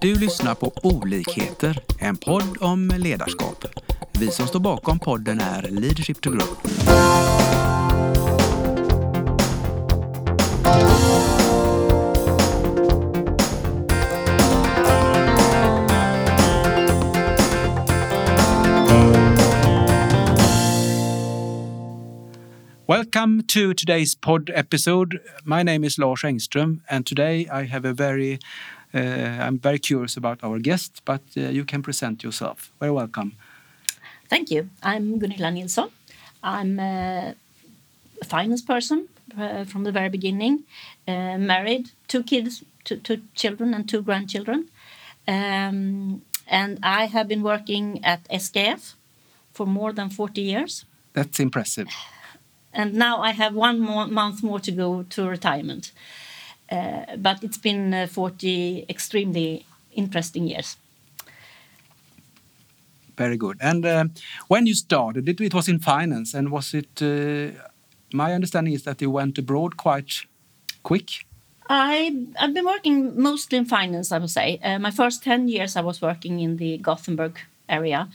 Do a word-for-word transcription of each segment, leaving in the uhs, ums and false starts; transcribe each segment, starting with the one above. Du lyssnar på Olikheter, en podd om ledarskap. Vi som står bakom podden är Leadership to Grow. Welcome to today's pod episode. My name is Lars Engström, and today I have a very, uh, I'm very curious about our guest, but uh, you can present yourself. Very welcome. Thank you. I'm Gunilla Nilsson. I'm a finance person uh, from the very beginning, uh, married, two kids, two, two children and two grandchildren. Um, and I have been working at S K F for more than forty years. That's impressive. And now I have one more month more to go to retirement. Uh, but it's been uh, forty extremely interesting years. Very good. And uh, when you started, it, it was in finance. And was it, uh, my understanding is that you went abroad quite quick? I, I've been working mostly in finance, I would say. Uh, my first ten years I was working in the Gothenburg area.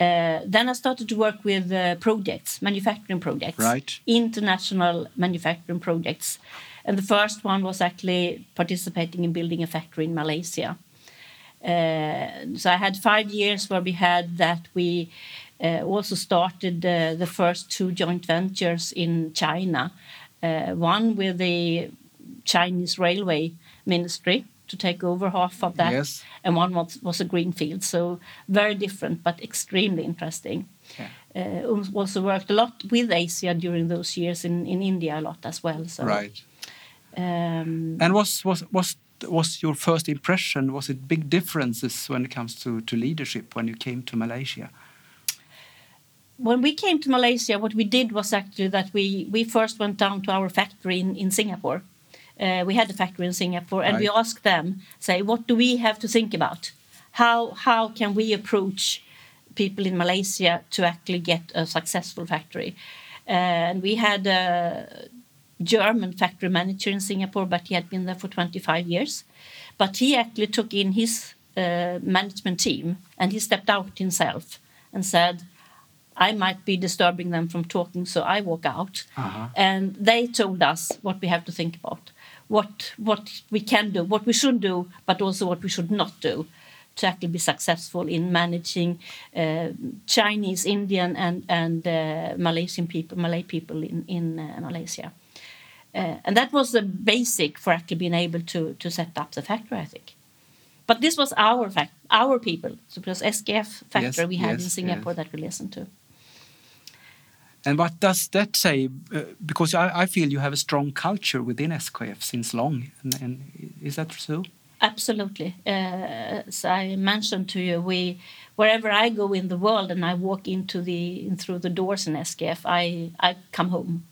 Uh, then I started to work with uh, projects, manufacturing projects, right. International manufacturing projects. And the first one was actually participating in building a factory in Malaysia. Uh, so I had five years where we had that. We uh, also started uh, the first two joint ventures in China. Uh, one with the Chinese Railway Ministry, to take over half of that. Yes. And one was, was a greenfield. So very different, but extremely interesting. Yeah. Uh, also worked a lot with Asia during those years in, in India a lot as well. So. Right. Um, and was, was, was, was your first impression, was it big differences when it comes to, to leadership when you came to Malaysia? When we came to Malaysia, what we did was actually that we, we first went down to our factory in, in Singapore. Uh, we had a factory in Singapore, and right. we asked them, say, what do we have to think about? How how can we approach people in Malaysia to actually get a successful factory? Uh, and we had a German factory manager in Singapore, but he had been there for twenty-five years. But he actually took in his uh, management team, and he stepped out himself and said, I might be disturbing them from talking, so I walk out. Uh-huh. And they told us what we have to think about. What what we can do, what we should do, but also what we should not do to actually be successful in managing uh, Chinese, Indian and, and uh, Malaysian people, Malay people in, in uh, Malaysia. Uh, and that was the basic for actually being able to, to set up the factory, I think. But this was our fact, our people, so because S K F factory yes, we had yes, in Singapore yes. that we listened to. And what does that say? Uh, because I, I feel you have a strong culture within S K F since long. And, and is that so? Absolutely. Uh, as I mentioned to you, we wherever I go in the world and I walk into the in through the doors in S K F, I, I come home.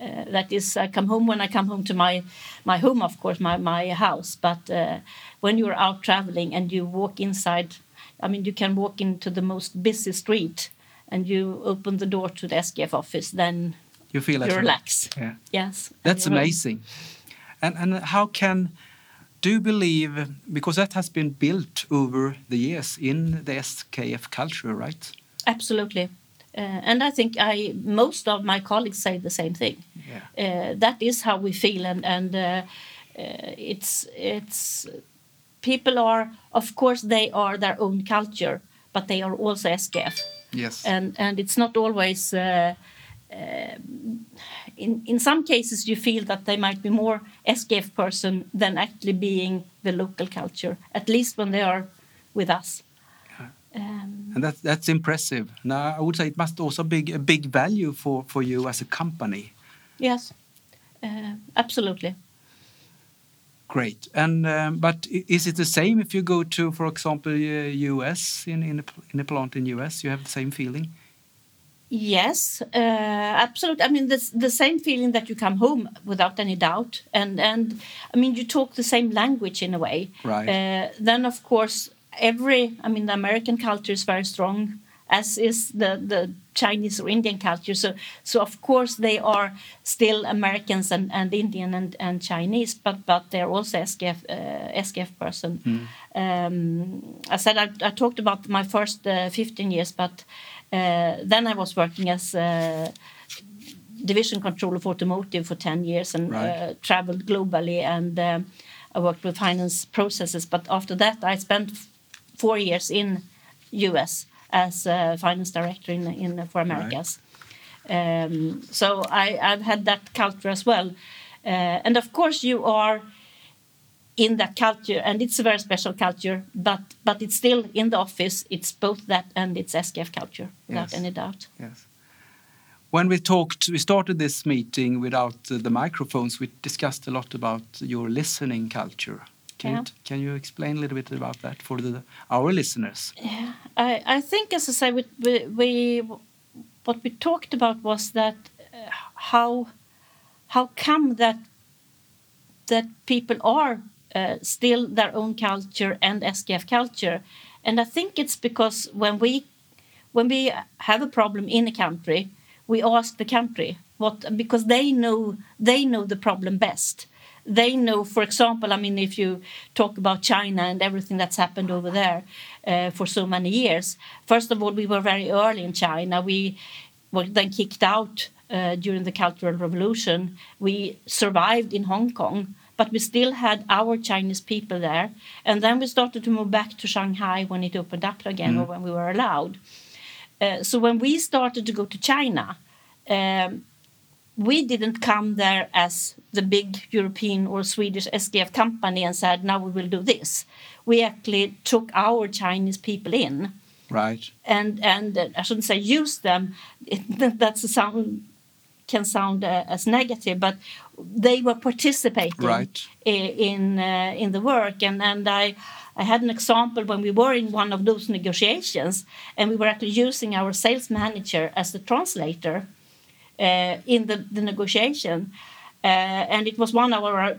Uh, that is, I come home when I come home to my, my home, of course, my, my house. But uh, when you're out traveling and you walk inside, I mean, you can walk into the most busy street and you open the door to the S K F office, then you feel like you relax. Yeah. Yes. That's amazing. And and how can, do you believe, because that has been built over the years in the S K F culture, right? Absolutely. Uh, and I think I most of my colleagues say the same thing. Yeah. Uh, that is how we feel. And, and uh, uh, it's, it's people are, of course, they are their own culture, but they are also S K F. Yes, and and it's not always. Uh, uh, in in some cases, you feel that they might be more S K F person than actually being the local culture. At least when they are with us. Yeah. Um, and that's that's impressive. Now I would say it must also be a big value for, for you as a company. Yes, uh, absolutely. Great. And um, but is it the same if you go to, for example, uh, U S in in a, in a plant in U S? You have the same feeling? Yes, uh, absolutely. I mean, this, the same feeling that you come home without any doubt, and and I mean, you talk the same language in a way. Right. Uh, then of course, every I mean, the American culture is very strong. as is the, the Chinese or Indian culture. So, so of course they are still Americans and, and Indian and, and Chinese, but but they're also S K F uh, S K F person. Mm. Um, I said I, I talked about my first uh, fifteen years, but uh, then I was working as uh, division controller for automotive for ten years and right. uh, traveled globally, and uh, I worked with finance processes. But after that, I spent f- four years in U S as a finance director in, in for Americas. Right. Um, so I, I've had that culture as well. Uh, and of course, you are in that culture, and it's a very special culture, but, but it's still in the office. It's both that and it's S K F culture, without yes. any doubt. Yes. When we talked, we started this meeting without the microphones, we discussed a lot about your listening culture. Can, yeah. you, can you explain a little bit about that for the, our listeners? Yeah, I, I think, as I say, we, we, we, what we talked about was that uh, how how come that that people are uh, still their own culture and S K F culture, and I think it's because when we when we have a problem in a country, we ask the country what, because they know they know the problem best. They know, for example, I mean, if you talk about China and everything that's happened over there uh, for so many years. First of all, we were very early in China. We were then kicked out uh, during the Cultural Revolution. We survived in Hong Kong, but we still had our Chinese people there. And then we started to move back to Shanghai when it opened up again, mm. or when we were allowed. Uh, so when we started to go to China, um, we didn't come there as the big European or Swedish S K F company and said, now we will do this. We actually took our Chinese people in. Right. And and uh, I shouldn't say use them. It, that's a sound, can sound uh, as negative, but they were participating right. in in, uh, in the work. And, and I... I had an example when we were in one of those negotiations, and we were actually using our sales manager as the translator uh, in the, the negotiation. Uh, and it was one of our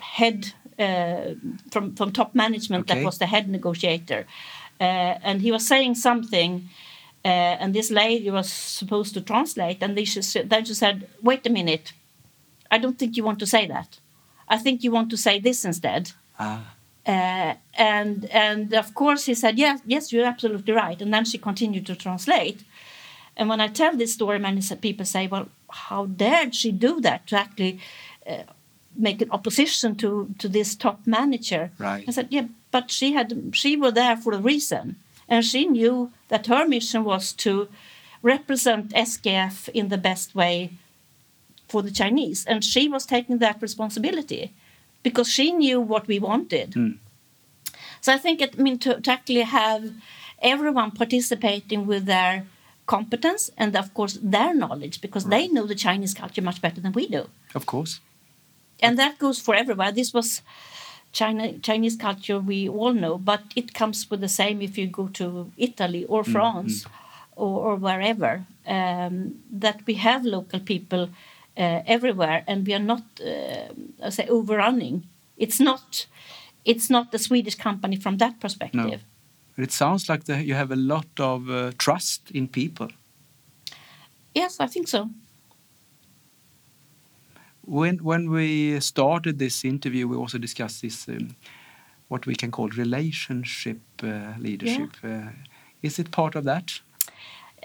head uh, from, from top management okay. that was the head negotiator. Uh, and he was saying something, uh, and this lady was supposed to translate, and they just, then she said, wait a minute, I don't think you want to say that. I think you want to say this instead. Ah. Uh, and and of course he said, yes, yes, you're absolutely right. And then she continued to translate. And when I tell this story, many people say, well, how dared she do that, to actually uh, make an opposition to, to this top manager? Right. I said, yeah, but she had she were there for a reason. And she knew that her mission was to represent S K F in the best way for the Chinese. And she was taking that responsibility, because she knew what we wanted. Mm. So I think it, I mean, to, to actually have everyone participating with their competence and, of course, their knowledge, because right. they know the Chinese culture much better than we do. Of course. And that goes for everywhere. This was China, Chinese culture we all know, but it comes with the same if you go to Italy or France mm-hmm. or, or wherever, um, that we have local people Uh, everywhere, and we are not, uh, I say, overrunning. It's not, it's not the Swedish company from that perspective. No. It sounds like the, you have a lot of uh, trust in people. Yes, I think so. When when we started this interview, we also discussed this, um, what we can call relationship uh, leadership. Yeah. Uh, is it part of that?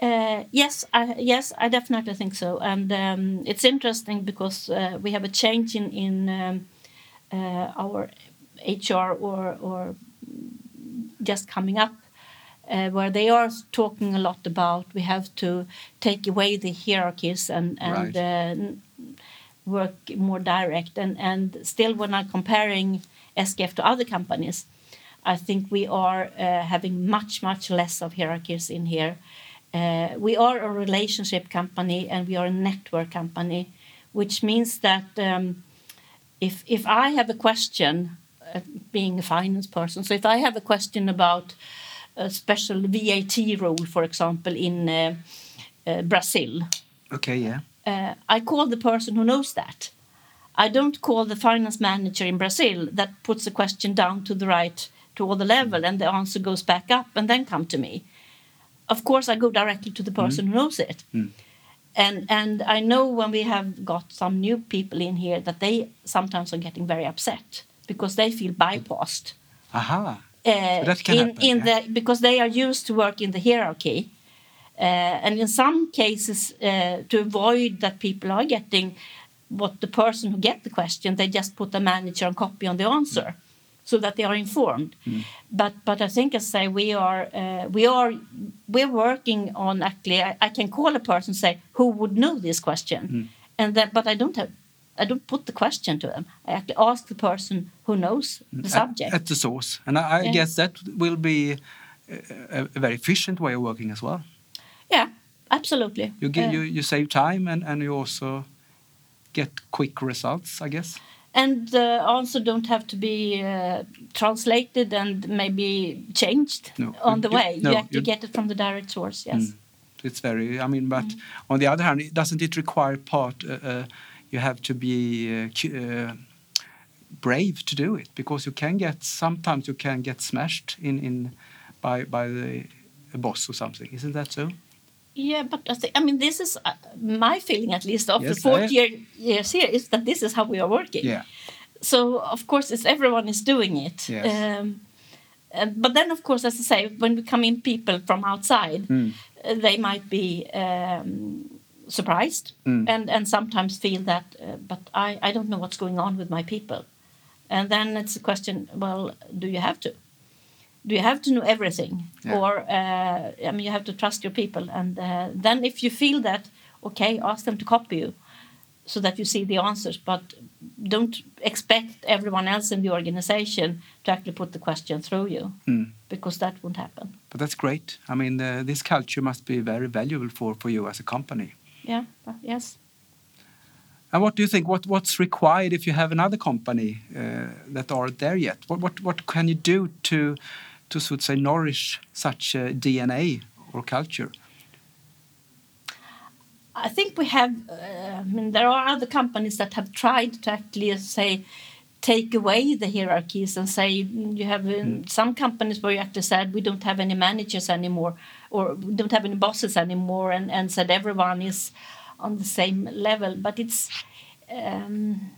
Uh, yes, I, yes, I definitely think so. And um, it's interesting because uh, we have a change in, in um, uh, our H R or, or just coming up uh, where they are talking a lot about we have to take away the hierarchies and, and right. uh, work more direct. And, and still when I'm comparing S K F to other companies, I think we are uh, having much, much less of hierarchies in here. Uh, we are a relationship company and we are a network company, which means that um, if if I have a question, uh, being a finance person, so if I have a question about a special V A T rule, for example, in uh, uh, Brazil, okay, yeah, uh, I call the person who knows that. I don't call the finance manager in Brazil that puts the question down to the right to all the level and the answer goes back up and then come to me. of course I go directly to the person mm. who knows it. Mm. And and I know when we have got some new people in here that they sometimes are getting very upset because they feel bypassed. Aha. Uh, so that can in, happen, in yeah. the, because they are used to work in the hierarchy. Uh, and in some cases, uh, to avoid that people are getting what the person who get the question, they just put the manager and copy on the answer. Mm. So that they are informed, mm. but but I think I say we are uh, we are we're working on actually. I, I can call a person and say who would know this question, mm. and that but I don't have I don't put the question to them. I actually ask the person who knows the at, subject at the source, and I, I yeah. guess that will be a, a very efficient way of working as well. Yeah, absolutely. You get, uh, you you save time and, and you also get quick results, I guess. And the uh, answer don't have to be uh, translated and maybe changed no, on the you, way. No, you have to get it from the direct source, yes. Mm, it's very, I mean, but mm. on the other hand, it, doesn't it require part, uh, uh, you have to be uh, cu- uh, brave to do it, because you can get, sometimes you can get smashed in, in by, by the a boss or something. Isn't that so? Yeah, but I, think, I mean, this is uh, my feeling, at least, after yes, forty year, years here, is that this is how we are working. Yeah. So, of course, it's everyone is doing it. Yes. Um, uh, but then, of course, as I say, when we come in people from outside, mm. uh, they might be um, surprised mm. and, and sometimes feel that, uh, but I, I don't know what's going on with my people. And then it's a question, well, do you have to? Do you have to know everything? Yeah. Or uh, I mean, you have to trust your people. And uh, then if you feel that, okay, ask them to copy you so that you see the answers. But don't expect everyone else in the organization to actually put the question through you mm. because that won't happen. But that's great. I mean, uh, this culture must be very valuable for, for you as a company. Yeah, uh, yes. And what do you think? What what's required if you have another company uh, that aren't there yet? What what what can you do to to so to say nourish such uh, D N A or culture? I think we have. Uh, I mean, there are other companies that have tried to actually say take away the hierarchies and say you have uh, mm. some companies where you actually said we don't have any managers anymore or we don't have any bosses anymore, and, and said everyone is on the same level, but it's um,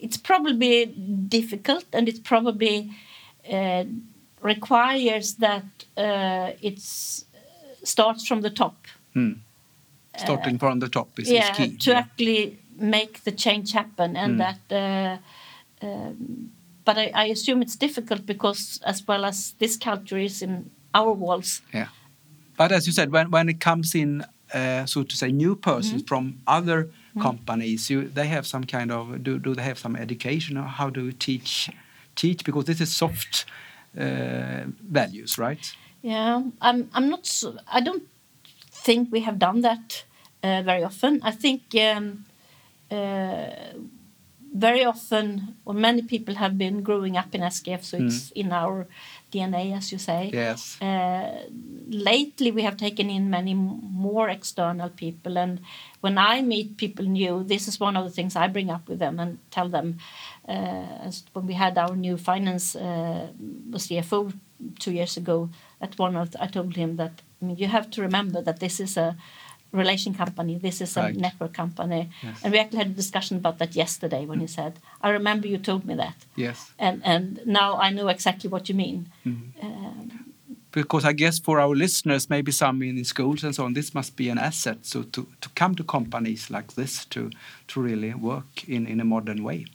it's probably difficult, and it probably uh, requires that uh, it starts from the top. Hmm. Starting uh, from the top is, yeah, is key. To yeah. actually make the change happen, and hmm. that. Uh, um, but I, I assume it's difficult because, as well as this culture is in our walls. Yeah, but as you said, when when it comes in. Uh, so to say, new persons mm-hmm. from other mm-hmm. companies. You, they have some kind of do. Do they have some education? Or how do you teach? Teach because this is soft uh, values, right? Yeah, I'm. I'm not. So, I don't think we have done that uh, very often. I think um, uh, very often, or many people have been growing up in S K F, so mm. it's in our D N A, as you say. Yes. Uh, lately, we have taken in many more external people, and when I meet people new, this is one of the things I bring up with them and tell them. Uh, as when we had our new finance uh, C F O two years ago, at one of the, I told him that I mean, you have to remember that this is a relation company, this is a right. network company, yes. and we actually had a discussion about that yesterday when mm. he said, "I remember you told me that." Yes, and and now I know exactly what you mean. Mm-hmm. Um, because I guess for our listeners, maybe some in schools and so on, this must be an asset. So to, to come to companies like this to to really work in in a modern way.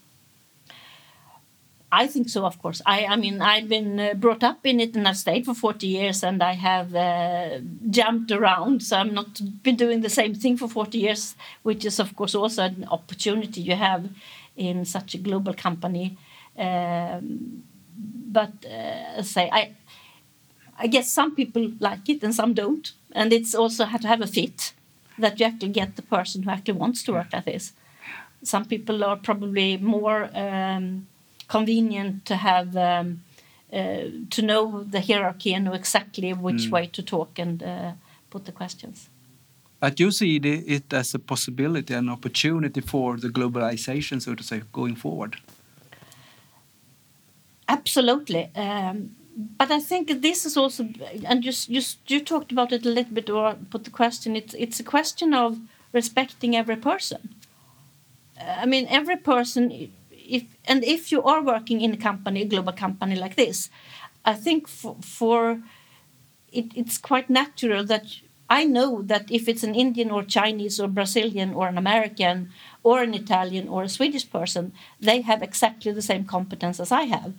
I think so, of course. I, I mean, I've been uh, brought up in it, and I've stayed for forty years, and I have uh, jumped around. So I'm not been doing the same thing for forty years, which is, of course, also an opportunity you have in such a global company. Um, but uh, say, I, I guess some people like it and some don't, and it's also have to have a fit that you actually get the person who actually wants to work at this. Some people are probably more. Um, convenient to have um, uh, to know the hierarchy and know exactly which mm. way to talk and uh, put the questions. But you see it as a possibility, an opportunity for the globalization, so to say, going forward. Absolutely. Um, But I think this is also, and you, you you talked about it a little bit, or put the question. It's it's a question of respecting every person. I mean, every person. If and if you are working in a company, a global company like this, I think for, for it, it's quite natural that I know that if it's an Indian or Chinese or Brazilian or an American or an Italian or a Swedish person, they have exactly the same competence as I have.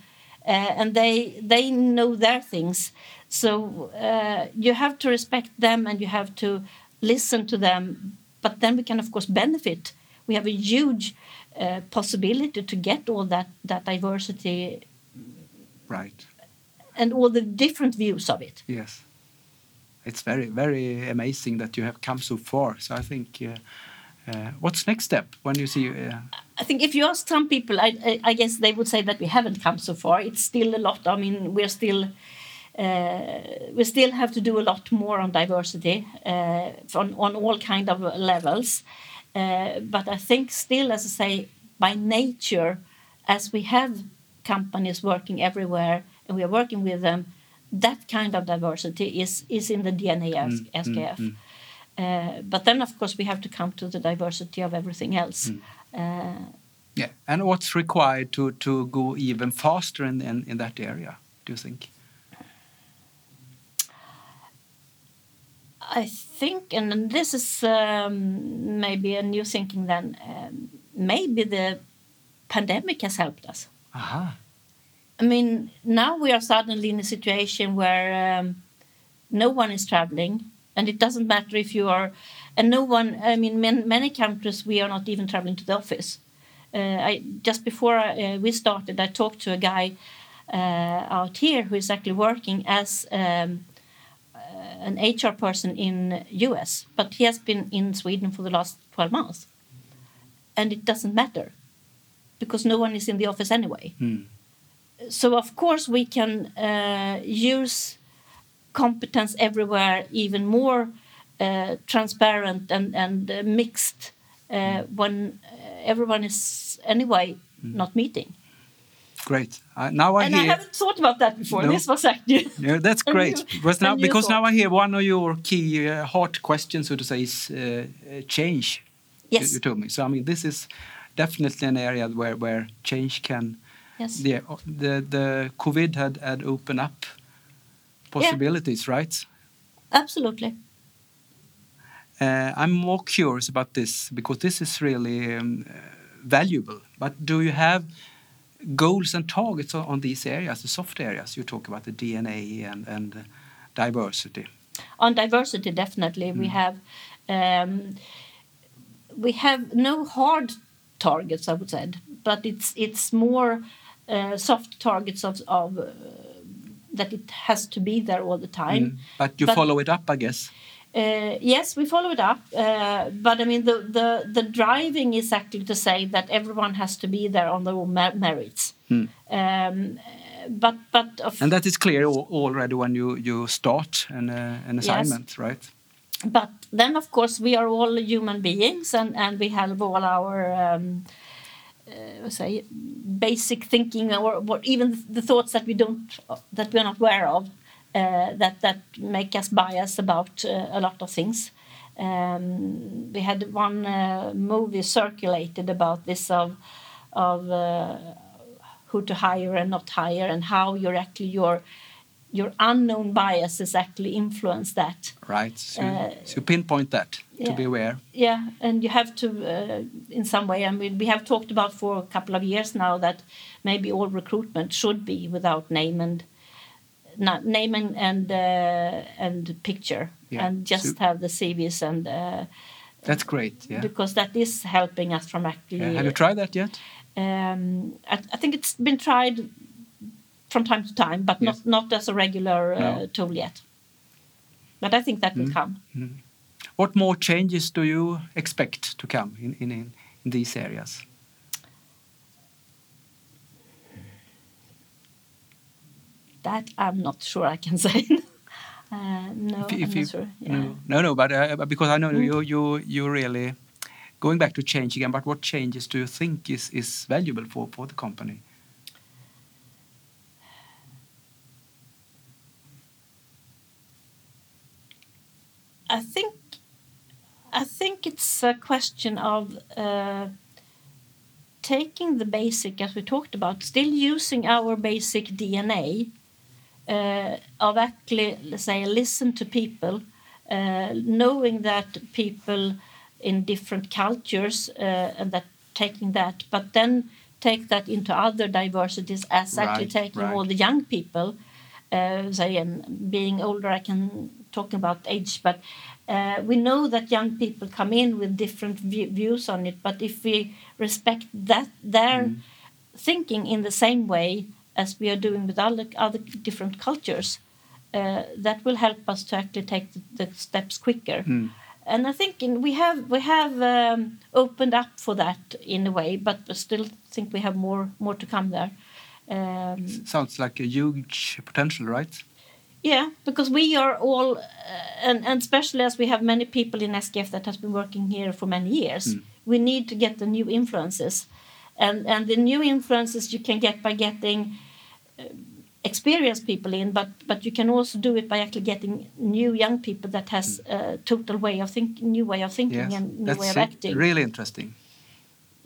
Uh, and they they know their things, so uh, you have to respect them and you have to listen to them. But then we can, of course, benefit. We have a huge uh, possibility to get all that that diversity, right, and all the different views of it. Yes, it's very very amazing that you have come so far. So I think. Uh, Uh, what's next step when you see? Uh... I think if you ask some people, I, I, I guess they would say that we haven't come so far. It's still a lot. I mean, we're still uh, we still have to do a lot more on diversity uh, on on all kind of levels. Uh, but I think still, as I say, by nature, as we have companies working everywhere and we are working with them, that kind of diversity is is in the D N A of mm, S K F. Mm, mm. Uh, but then, of course, we have to come to the diversity of everything else. Mm. Uh, yeah, and what's required to, to go even faster in, in, in that area, do you think? I think, and this is um, maybe a new thinking then, um, maybe the pandemic has helped us. Aha. I mean, now we are suddenly in a situation where um, no one is traveling. And it doesn't matter if you are, and no one, I mean, many, many countries, we are not even traveling to the office. Uh, I just before uh, we started, I talked to a guy uh, out here who is actually working as um, uh, an H R person in U S, but he has been in Sweden for the last twelve months. And it doesn't matter because no one is in the office anyway. Mm. So, of course, we can uh, use competence everywhere, even more uh, transparent and and uh, mixed uh, when everyone is anyway mm. not meeting. Great. Uh, now I and hear... I haven't thought about that before. No. This was actually. No, that's great. New, because now, because now I hear one of your key uh, hard questions, so to say, is uh, change. Yes. You, you told me. So I mean, this is definitely an area where where change can. Yes. The the, the COVID had had opened up. Possibilities, yeah. Right? Absolutely. Uh, I'm more curious about this because this is really um, uh, valuable. But do you have goals and targets on, on these areas, the soft areas? You talk about the D N A and, and uh, diversity. On diversity, definitely. Mm. We have um, we have no hard targets, I would say, but it's it's more uh, soft targets of of. Uh, that it has to be there all the time. Mm. But you but, follow it up, I guess. Uh, yes, we follow it up. Uh, but, I mean, the, the, the driving is actually to say that everyone has to be there on their own mer- merits. Mm. Um, but but of and that is clear al- already when you, you start an, uh, an assignment, yes. Right? But then, of course, we are all human beings and, and we have all our... Um, Uh, say basic thinking, or, or even the thoughts that we don't, that we are not aware of, uh, that that make us biased about uh, a lot of things. Um, we had one uh, movie circulated about this of of uh, who to hire and not hire, and how your actually your your unknown biases actually influence that. Right. So, uh, so pinpoint that. Yeah. To be aware. Yeah, and you have to, uh, in some way, I mean, we have talked about for a couple of years now that maybe all recruitment should be without name and not name and and, uh, and picture, yeah. And just so, have the C Vs and. Uh, that's great. Yeah. Because that is helping us from actually. Yeah. Have you tried that yet? Um, I, I think it's been tried from time to time, but yes. not not as a regular uh, no. tool yet. But I think that mm. will come. Mm. What more changes do you expect to come in, in, in these areas? That I'm not sure I can say. uh, no, if, if I'm you, not sure. Yeah. No, no, no, but uh, because I know mm. you, you, you really going back to change again. But what changes do you think is is valuable for, for the company? I think I think it's a question of uh, taking the basic, as we talked about, still using our basic D N A uh, of actually, let's say, listen to people, uh, knowing that people in different cultures uh, and that taking that, but then take that into other diversities as right, actually taking right. all the young people. Uh, so again, being older, I can talk about age, but uh, we know that young people come in with different view- views on it. But if we respect that their mm. thinking in the same way as we are doing with other, other different cultures, uh, that will help us to actually take the, the steps quicker. Mm. And I think in, we have we have um, opened up for that in a way, but I still think we have more more to come there. Um, sounds like a huge potential, right? Yeah, because we are all, uh, and, and especially as we have many people in S K F that has been working here for many years, mm. we need to get the new influences. And and the new influences you can get by getting uh, experienced people in, but, but you can also do it by actually getting new young people that has a total way of think, new way of thinking yes, and new way of it. acting. Really interesting.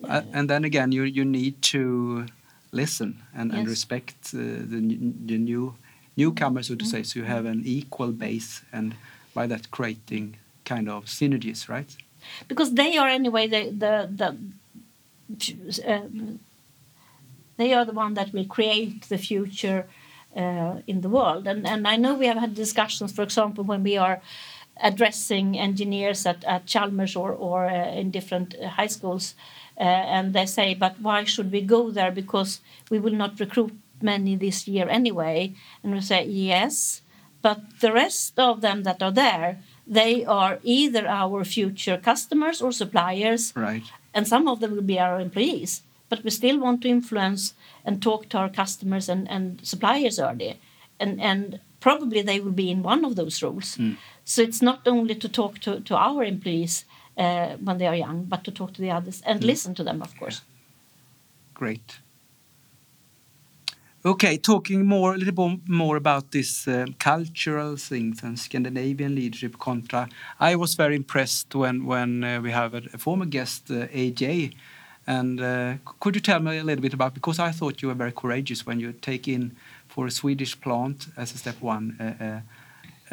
Uh, and then again, you, you need to... listen and, yes. and respect uh, the the new newcomers, so to say, so you have an equal base, and by that creating kind of synergies, right? Because they are anyway the the, the um, they are the one that will create the future uh, in the world. And and I know we have had discussions, for example, when we are addressing engineers at, at Chalmers or or uh, in different high schools. Uh, and they say, but why should we go there? Because we will not recruit many this year anyway. And we say, yes, but the rest of them that are there, they are either our future customers or suppliers. Right. And some of them will be our employees. But we still want to influence and talk to our customers and, and suppliers early. And, and probably they will be in one of those roles. Mm. So it's not only to talk to, to our employees, Uh, when they are young, but to talk to the others and mm. listen to them, of course. Great. Okay, talking more a little bit more about this uh, cultural things and Scandinavian leadership contra. I was very impressed when when uh, we have a, a former guest, uh, A J, and uh, could you tell me a little bit about, because I thought you were very courageous when you take in for a Swedish plant as a step one uh, uh,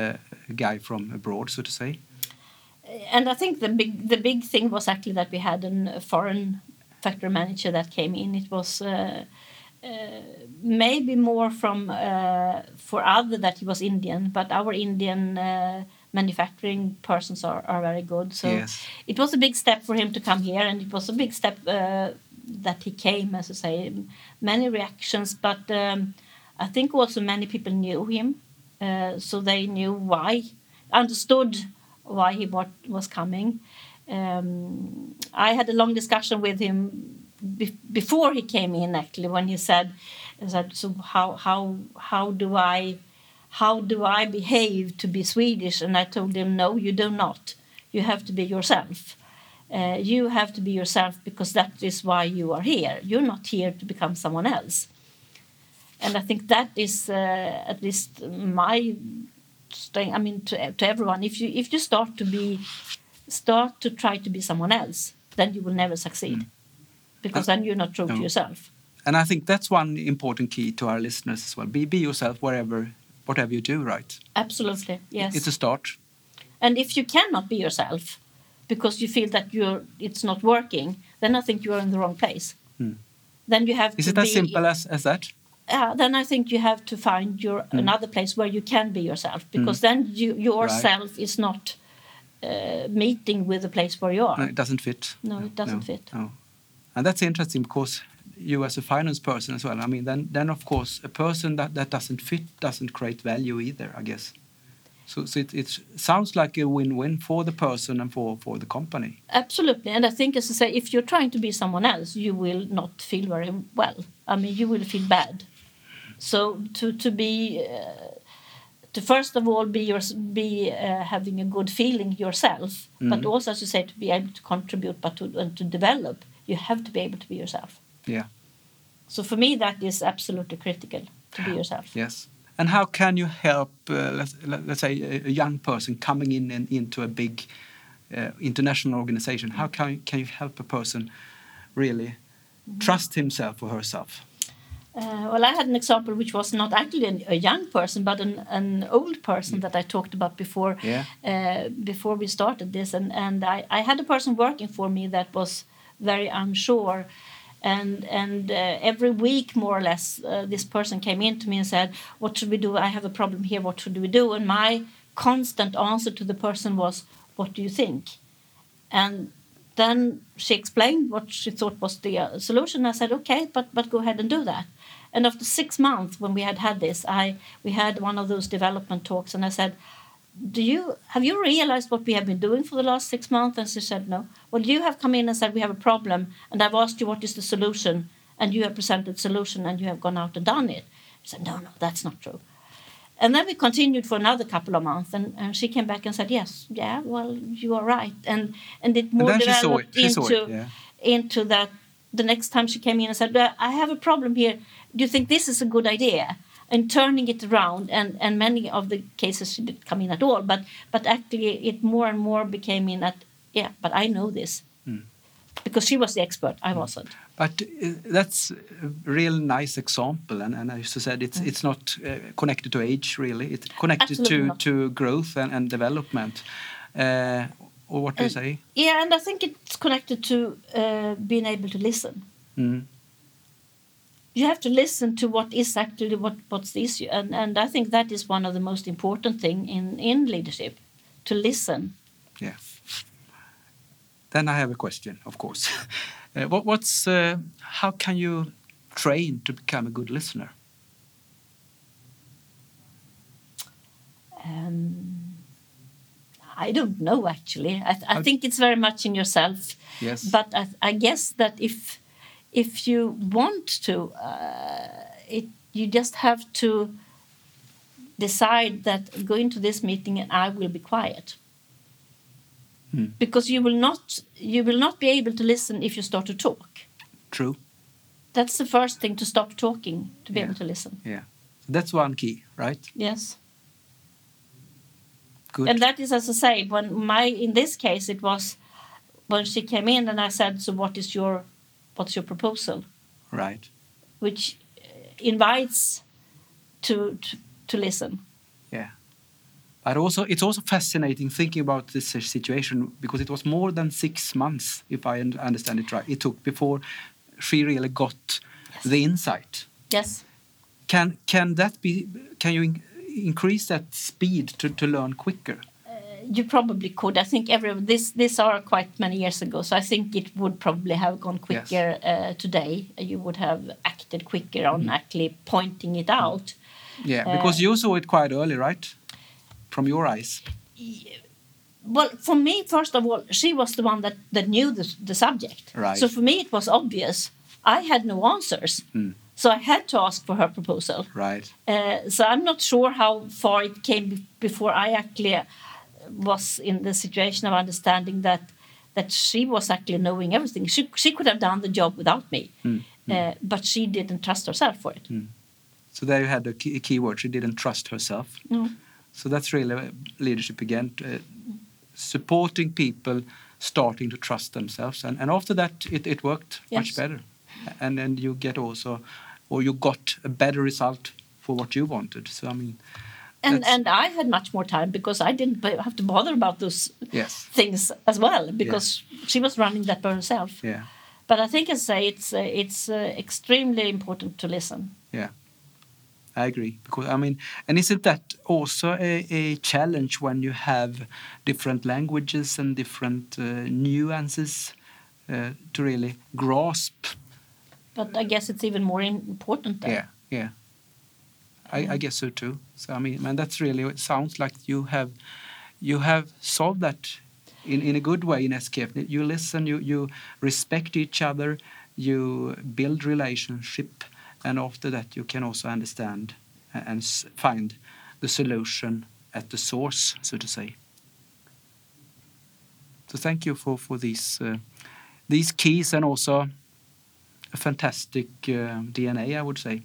uh, guy from abroad, so to say. And I think the big the big thing was actually that we had a foreign factory manager that came in. It was uh, uh, maybe more from uh, for other that he was Indian, but our Indian uh, manufacturing persons are, are very good. So yes. It was a big step for him to come here, and it was a big step uh, that he came, as I say. Many reactions, but um, I think also many people knew him, uh, so they knew why, understood why he what was coming. Um, I had a long discussion with him be- before he came in. Actually, when he said, said "So how how how do I how do I behave to be Swedish?" And I told him, "No, you do not. You have to be yourself. Uh, you have to be yourself because that is why you are here. You're not here to become someone else." And I think that is uh, at least my. I mean, to, to everyone, if you if you start to be start to try to be someone else, then you will never succeed, mm. because uh, then you're not true no. to yourself. And I think that's one important key to our listeners as well. Be be yourself wherever, whatever you do, right? Absolutely, yes. It's a start. And if you cannot be yourself because you feel that you're it's not working, then I think you are in the wrong place. Mm. Then you have. Is to it as be, simple as, as that? Uh, then I think you have to find your mm. another place where you can be yourself, because mm. then you, yourself right. is not uh, meeting with the place where you are. No, it doesn't fit. No, no it doesn't no, fit. No. And that's interesting because you as a finance person as well, I mean, then, then of course, a person that, that doesn't fit doesn't create value either, I guess. So, so it, it sounds like a win-win for the person and for, for the company. Absolutely. And I think, as I say, if you're trying to be someone else, you will not feel very well. I mean, you will feel bad. So to to be uh, to first of all be your be uh, having a good feeling yourself, mm. but also, as you say, to be able to contribute, but to and to develop, you have to be able to be yourself. Yeah. So for me, that is absolutely critical to be yourself. Yes, And how can you help, uh, let's, let's say, a young person coming in and into a big uh, international organization? How can, can you help a person really trust himself or herself? Uh, well, I had an example which was not actually an, a young person, but an, an old person that I talked about before yeah. uh, before we started this. And, and I, I had a person working for me that was very unsure. And and uh, every week, more or less, uh, this person came in to me and said, what should we do? I have a problem here. What should we do? And my constant answer to the person was, what do you think? And then she explained what she thought was the uh, solution. I said, okay, but but go ahead and do that. And after six months, when we had had this, I we had one of those development talks. And I said, do you have you realized what we have been doing for the last six months? And she said, no. Well, you have come in and said, we have a problem. And I've asked you, what is the solution? And you have presented solution and you have gone out and done it. She said, no, no, that's not true. And then we continued for another couple of months. And, and she came back and said, yes, yeah, well, you are right. And and it more and developed it. into, it, yeah. into that. The next time she came in and said, I have a problem here. Do you think this is a good idea? And turning it around, and, and many of the cases she didn't come in at all, but but actually it more and more became in that, yeah, but I know this. Mm. Because she was the expert, I mm. wasn't. But uh, that's a real nice example, and, and as you said, it's mm. it's not uh, connected to age, really. It's connected Absolutely to, to growth and, and development. Uh, or what do uh, you say? Yeah, and I think it's connected to uh, being able to listen. Mm. You have to listen to what is actually what, what's the issue. And, and I think that is one of the most important thing in, in leadership, to listen. Yeah. Then I have a question, of course. Uh, what, what's, uh, how can you train to become a good listener? Um, I don't know, actually. I, th- I think it's very much in yourself. Yes. But I, I guess that if... If you want to, uh, it, you just have to decide that go into this meeting and I will be quiet. Hmm. Because you will not you will not be able to listen if you start to talk. True. That's the first thing, to stop talking, to be yeah. able to listen. Yeah. That's one key, right? Yes. Good. And that is, as I say, when my in this case it was when she came in and I said, so what is your What's your proposal? Right. Which invites to, to to listen. Yeah. But also, it's also fascinating thinking about this situation because it was more than six months, if I understand it right, it took before she really got yes. the insight. Yes. Can can that be? Can you in, increase that speed to, to learn quicker? You probably could. I think every this these are quite many years ago, so I think it would probably have gone quicker yes. uh, today. You would have acted quicker on mm. actually pointing it out. Yeah, uh, because you saw it quite early, right? From your eyes. Yeah. Well, for me, first of all, she was the one that, that knew the, the subject. Right. So for me, it was obvious. I had no answers. Mm. So I had to ask for her proposal. Right. Uh, so I'm not sure how far it came be- before I actually... Uh, was in the situation of understanding that that she was actually knowing everything. She she could have done the job without me, mm, mm. Uh, but she didn't trust herself for it. Mm. So there you had a key, a key word. She didn't trust herself. Mm. So that's really leadership again, uh, supporting people starting to trust themselves. And, and after that, it, it worked yes. much better. And then you get also, or you got a better result for what you wanted. So, I mean... And That's, and I had much more time because I didn't have to bother about those yes. things as well because yes. she was running that by herself. Yeah. But I think I say it's uh, it's uh, extremely important to listen. Yeah, I agree. Because I mean, and isn't that also a, a challenge when you have different languages and different uh, nuances uh, to really grasp? But I guess it's even more important then. Yeah. Yeah. I, I guess so too. So I mean, and that's really. It sounds like you have, you have solved that, in, in a good way in S K F. You listen, you you respect each other, you build relationship, and after that you can also understand and find the solution at the source, so to say. So thank you for for these uh, these keys and also a fantastic uh, D N A, I would say.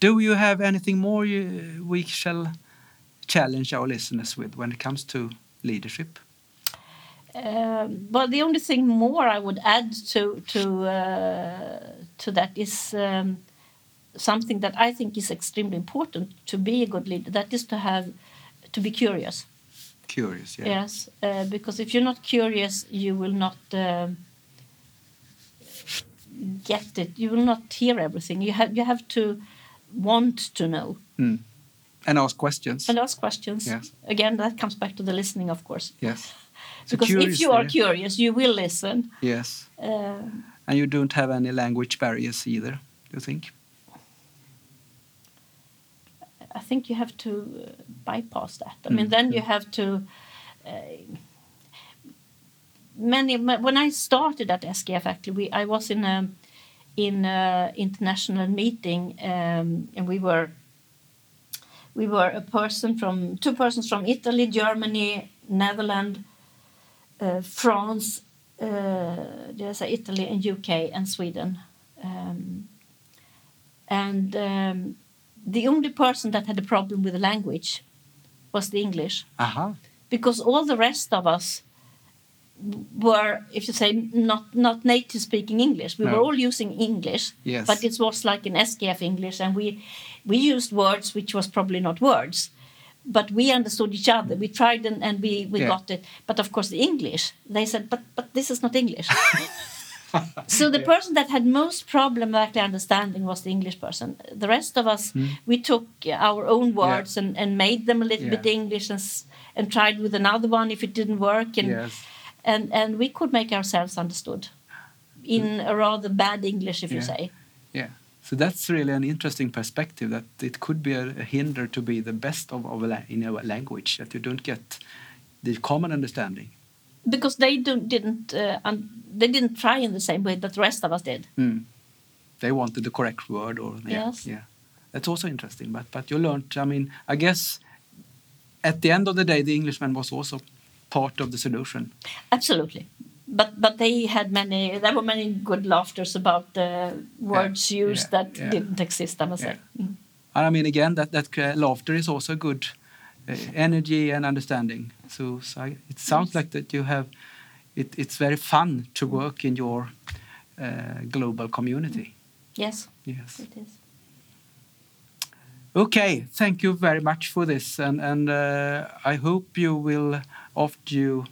Do you have anything more you, we shall challenge our listeners with when it comes to leadership? Uh, well, the only thing more I would add to to uh, to that is um, something that I think is extremely important to be a good leader. That is to have to be curious. Curious, yeah. Yes, uh, because if you're not curious, you will not uh, get it. You will not hear everything. You have you have to want to know. Mm. And ask questions. And ask questions. Yes. Again, that comes back to the listening, of course. Yes. So because if you are there. Curious, you will listen. Yes. Uh, and you don't have any language barriers either, do you think? I think you have to uh, bypass that. I mm. mean, then yeah. you have to... Uh, many When I started at S K F, actually, we, I was in a in a international meeting, um, and we were... We were a person from two persons from Italy, Germany, Netherlands, uh, France, uh, did I say Italy and U K and Sweden. Um, and um, the only person that had a problem with the language was the English. Uh-huh. Because all the rest of us were, if you say, not, not native speaking English. We no. were all using English, yes. but it was like an S K F English, and we we used words which was probably not words, but we understood each other. We tried and, and we, we yeah. got it. But of course, the English, they said, but but this is not English. So the yeah. person that had most problem actually understanding was the English person. The rest of us, mm. we took our own words yeah. and, and made them a little yeah. bit English and and tried with another one if it didn't work. And yes. And and we could make ourselves understood in a rather bad English, if yeah. you say. Yeah. So that's really an interesting perspective, that it could be a, a hinder to be the best of, of a, in a language, that you don't get the common understanding. Because they don't, didn't uh, un- they didn't try in the same way that the rest of us did. Mm. They wanted the correct word, or yeah, yes, yeah. That's also interesting. But but you learned. I mean, I guess at the end of the day, the Englishman was also part of the solution. Absolutely. But but they had many, there were many good laughters about the words yeah, used yeah, that yeah. didn't exist, I must yeah. say. Mm. And I mean, again, that, that uh, laughter is also good uh, energy and understanding. So, so I, it sounds yes. like that you have, it, it's very fun to work in your uh, global community. Yes. Yes. It is. Okay, thank you very much for this. And, and uh, I hope you will, after you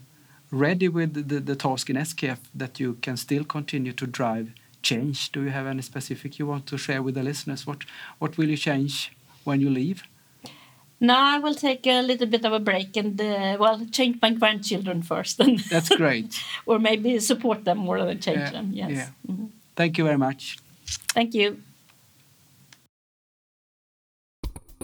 ready with the, the, the task in S K F, that you can still continue to drive change. Do you have any specific you want to share with the listeners? What what will you change when you leave? No, I will take a little bit of a break and, uh, well, change my grandchildren first. And that's great. Or maybe support them more than change yeah, them, yes. Yeah. Mm-hmm. Thank you very much. Thank you.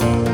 Oh,